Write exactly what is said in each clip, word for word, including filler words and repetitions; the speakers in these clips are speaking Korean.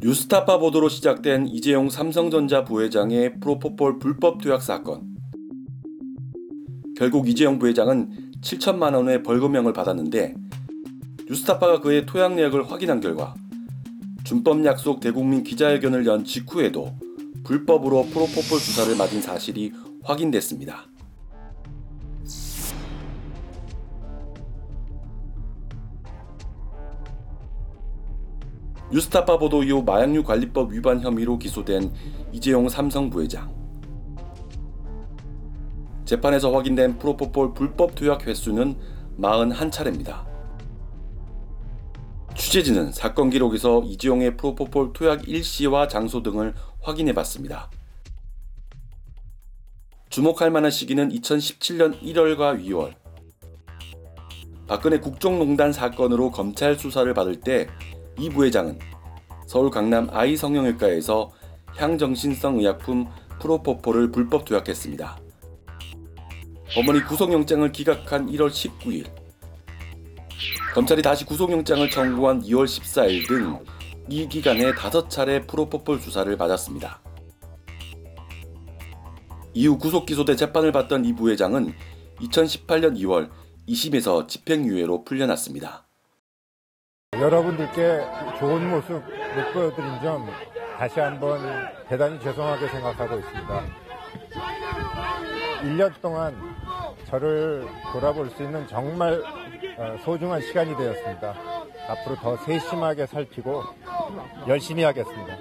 뉴스타파 보도로 시작된 이재용 삼성전자 부회장의 프로포폴 불법 투약 사건. 결국 이재용 부회장은 칠천만 원의 벌금형을 받았는데, 뉴스타파가 그의 투약 내역을 확인한 결과 준법 약속 대국민 기자회견을 연 직후에도 불법으로 프로포폴 주사를 맞은 사실이 확인됐습니다. 뉴스타파 보도 이후 마약류 관리법 위반 혐의로 기소된 이재용 삼성 부회장. 재판에서 확인된 프로포폴 불법 투약 횟수는 사십일 차례입니다. 취재진은 사건 기록에서 이재용의 프로포폴 투약 일시와 장소 등을 확인해봤습니다. 주목할 만한 시기는 이천십칠 년 일월과 이월. 박근혜 국정농단 사건으로 검찰 수사를 받을 때 이 부회장은 서울 강남 아이성형외과에서 향정신성 의약품 프로포폴을 불법 투약했습니다. 법원이 구속영장을 기각한 일월 십구일, 검찰이 다시 구속영장을 청구한 이월 십사일 등 이 기간에 다섯 차례 프로포폴 주사를 맞았습니다. 이후 구속 기소돼 재판을 받던 이 부회장은 이천십팔 년 이월 이심에서 집행유예로 풀려났습니다. 여러분들께 좋은 모습 못 보여드린 점 다시 한번 대단히 죄송하게 생각하고 있습니다. 일 년 동안 저를 돌아볼 수 있는 정말 소중한 시간이 되었습니다. 앞으로 더 세심하게 살피고 열심히 하겠습니다.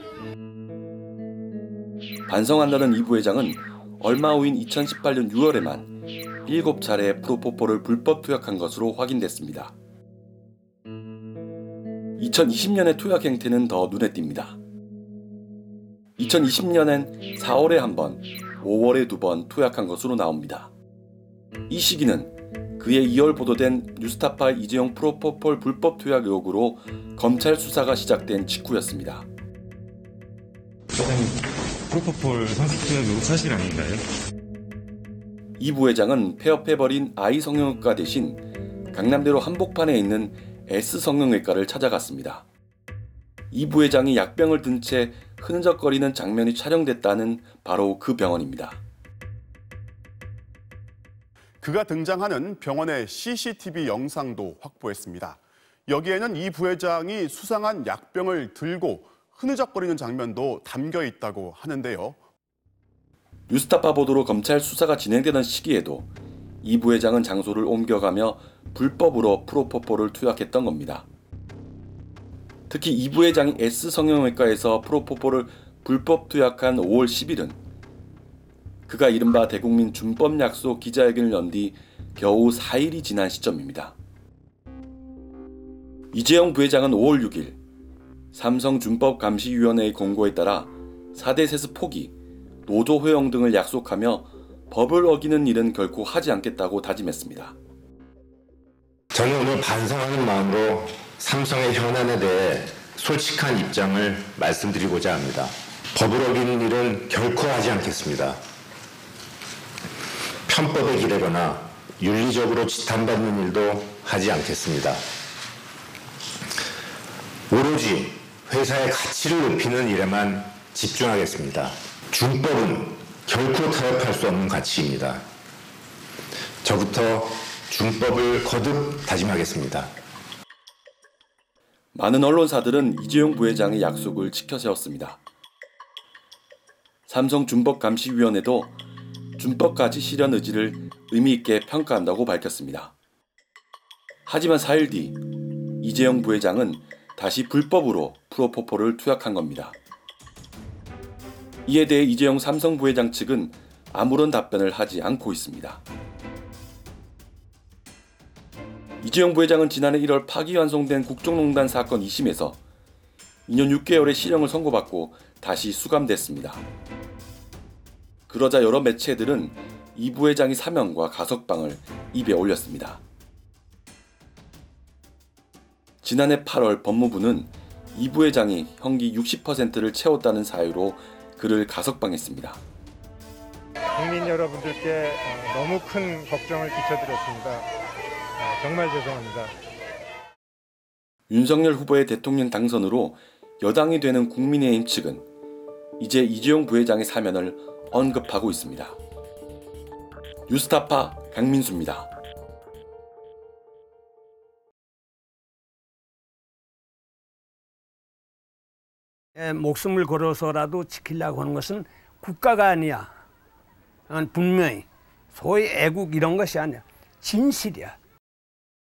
반성한다는 이 부회장은 얼마 후인 이천십팔 년 유월에만 일곱 차례 프로포폴을 불법 투약한 것으로 확인됐습니다. 이천이십 년의 투약 행태는 더 눈에 띕니다. 이천이십 년엔 사월에 한 번, 오월에 두 번 투약한 것으로 나옵니다. 이 시기는 그해 이월 보도된 뉴스타파 이재용 프로포폴 불법 투약 의혹으로 검찰 수사가 시작된 직후였습니다. 부회장님, 프로포폴 상습 투약 의혹 사실 아닌가요? 이 부회장은 폐업해버린 아이성형외과 대신 강남대로 한복판에 있는 S성형외과를 찾아갔습니다. 이 부회장이 약병을 든 채 흐느적거리는 장면이 촬영됐다는 바로 그 병원입니다. 그가 등장하는 병원의 씨씨티비 영상도 확보했습니다. 여기에는 이 부회장이 수상한 약병을 들고 흐느적거리는 장면도 담겨 있다고 하는데요. 뉴스타파 보도로 검찰 수사가 진행되던 시기에도 이 부회장은 장소를 옮겨가며 불법으로 프로포폴을 투약했던 겁니다. 특히 이 부회장이 S성형외과에서 프로포폴을 불법 투약한 오월 십일은 그가 이른바 대국민 준법 약속 기자회견을 연 뒤 겨우 사일이 지난 시점입니다. 이재용 부회장은 오월 육일 삼성준법감시위원회의 공고에 따라 사대 세습 포기, 노조 회영 등을 약속하며 법을 어기는 일은 결코 하지 않겠다고 다짐했습니다. 저는 오늘 반성하는 마음으로 삼성의 현안에 대해 솔직한 입장을 말씀드리고자 합니다. 법을 어기는 일은 결코 하지 않겠습니다. 편법에 기대거나 윤리적으로 지탄받는 일도 하지 않겠습니다. 오로지 회사의 가치를 높이는 일에만 집중하겠습니다. 준법은 결코 타협할 수 없는 가치입니다. 저부터 준법을 거듭 다짐하겠습니다. 많은 언론사들은 이재용 부회장의 약속을 지켜세웠습니다. 삼성준법감시위원회도 준법 가치 실현 의지를 의미 있게 평가한다고 밝혔습니다. 하지만 사일 뒤 이재용 부회장은 다시 불법으로 프로포폴을 투약한 겁니다. 이에 대해 이재용 삼성 부회장 측은 아무런 답변을 하지 않고 있습니다. 이재용 부회장은 지난해 일월 파기환송된 국정농단 사건 이심에서 이 년 육 개월의 실형을 선고받고 다시 수감됐습니다. 그러자 여러 매체들은 이 부회장의 사면과 가석방을 입에 올렸습니다. 지난해 팔월 법무부는 이 부회장이 형기 육십 퍼센트를 채웠다는 사유로 그를 가석방했습니다. 국민 여러분들께 너무 큰 걱정을 끼쳐드렸습니다. 정말 죄송합니다. 윤석열 후보의 대통령 당선으로 여당이 되는 국민의힘 측은 이제 이재용 부회장의 사면을 언급하고 있습니다. 뉴스타파 강민수입니다. 목숨을 걸어서라도 지키려고 하는 것은 국가가 아니야. 분명히 소위 애국 이런 것이 아니야. 진실이야.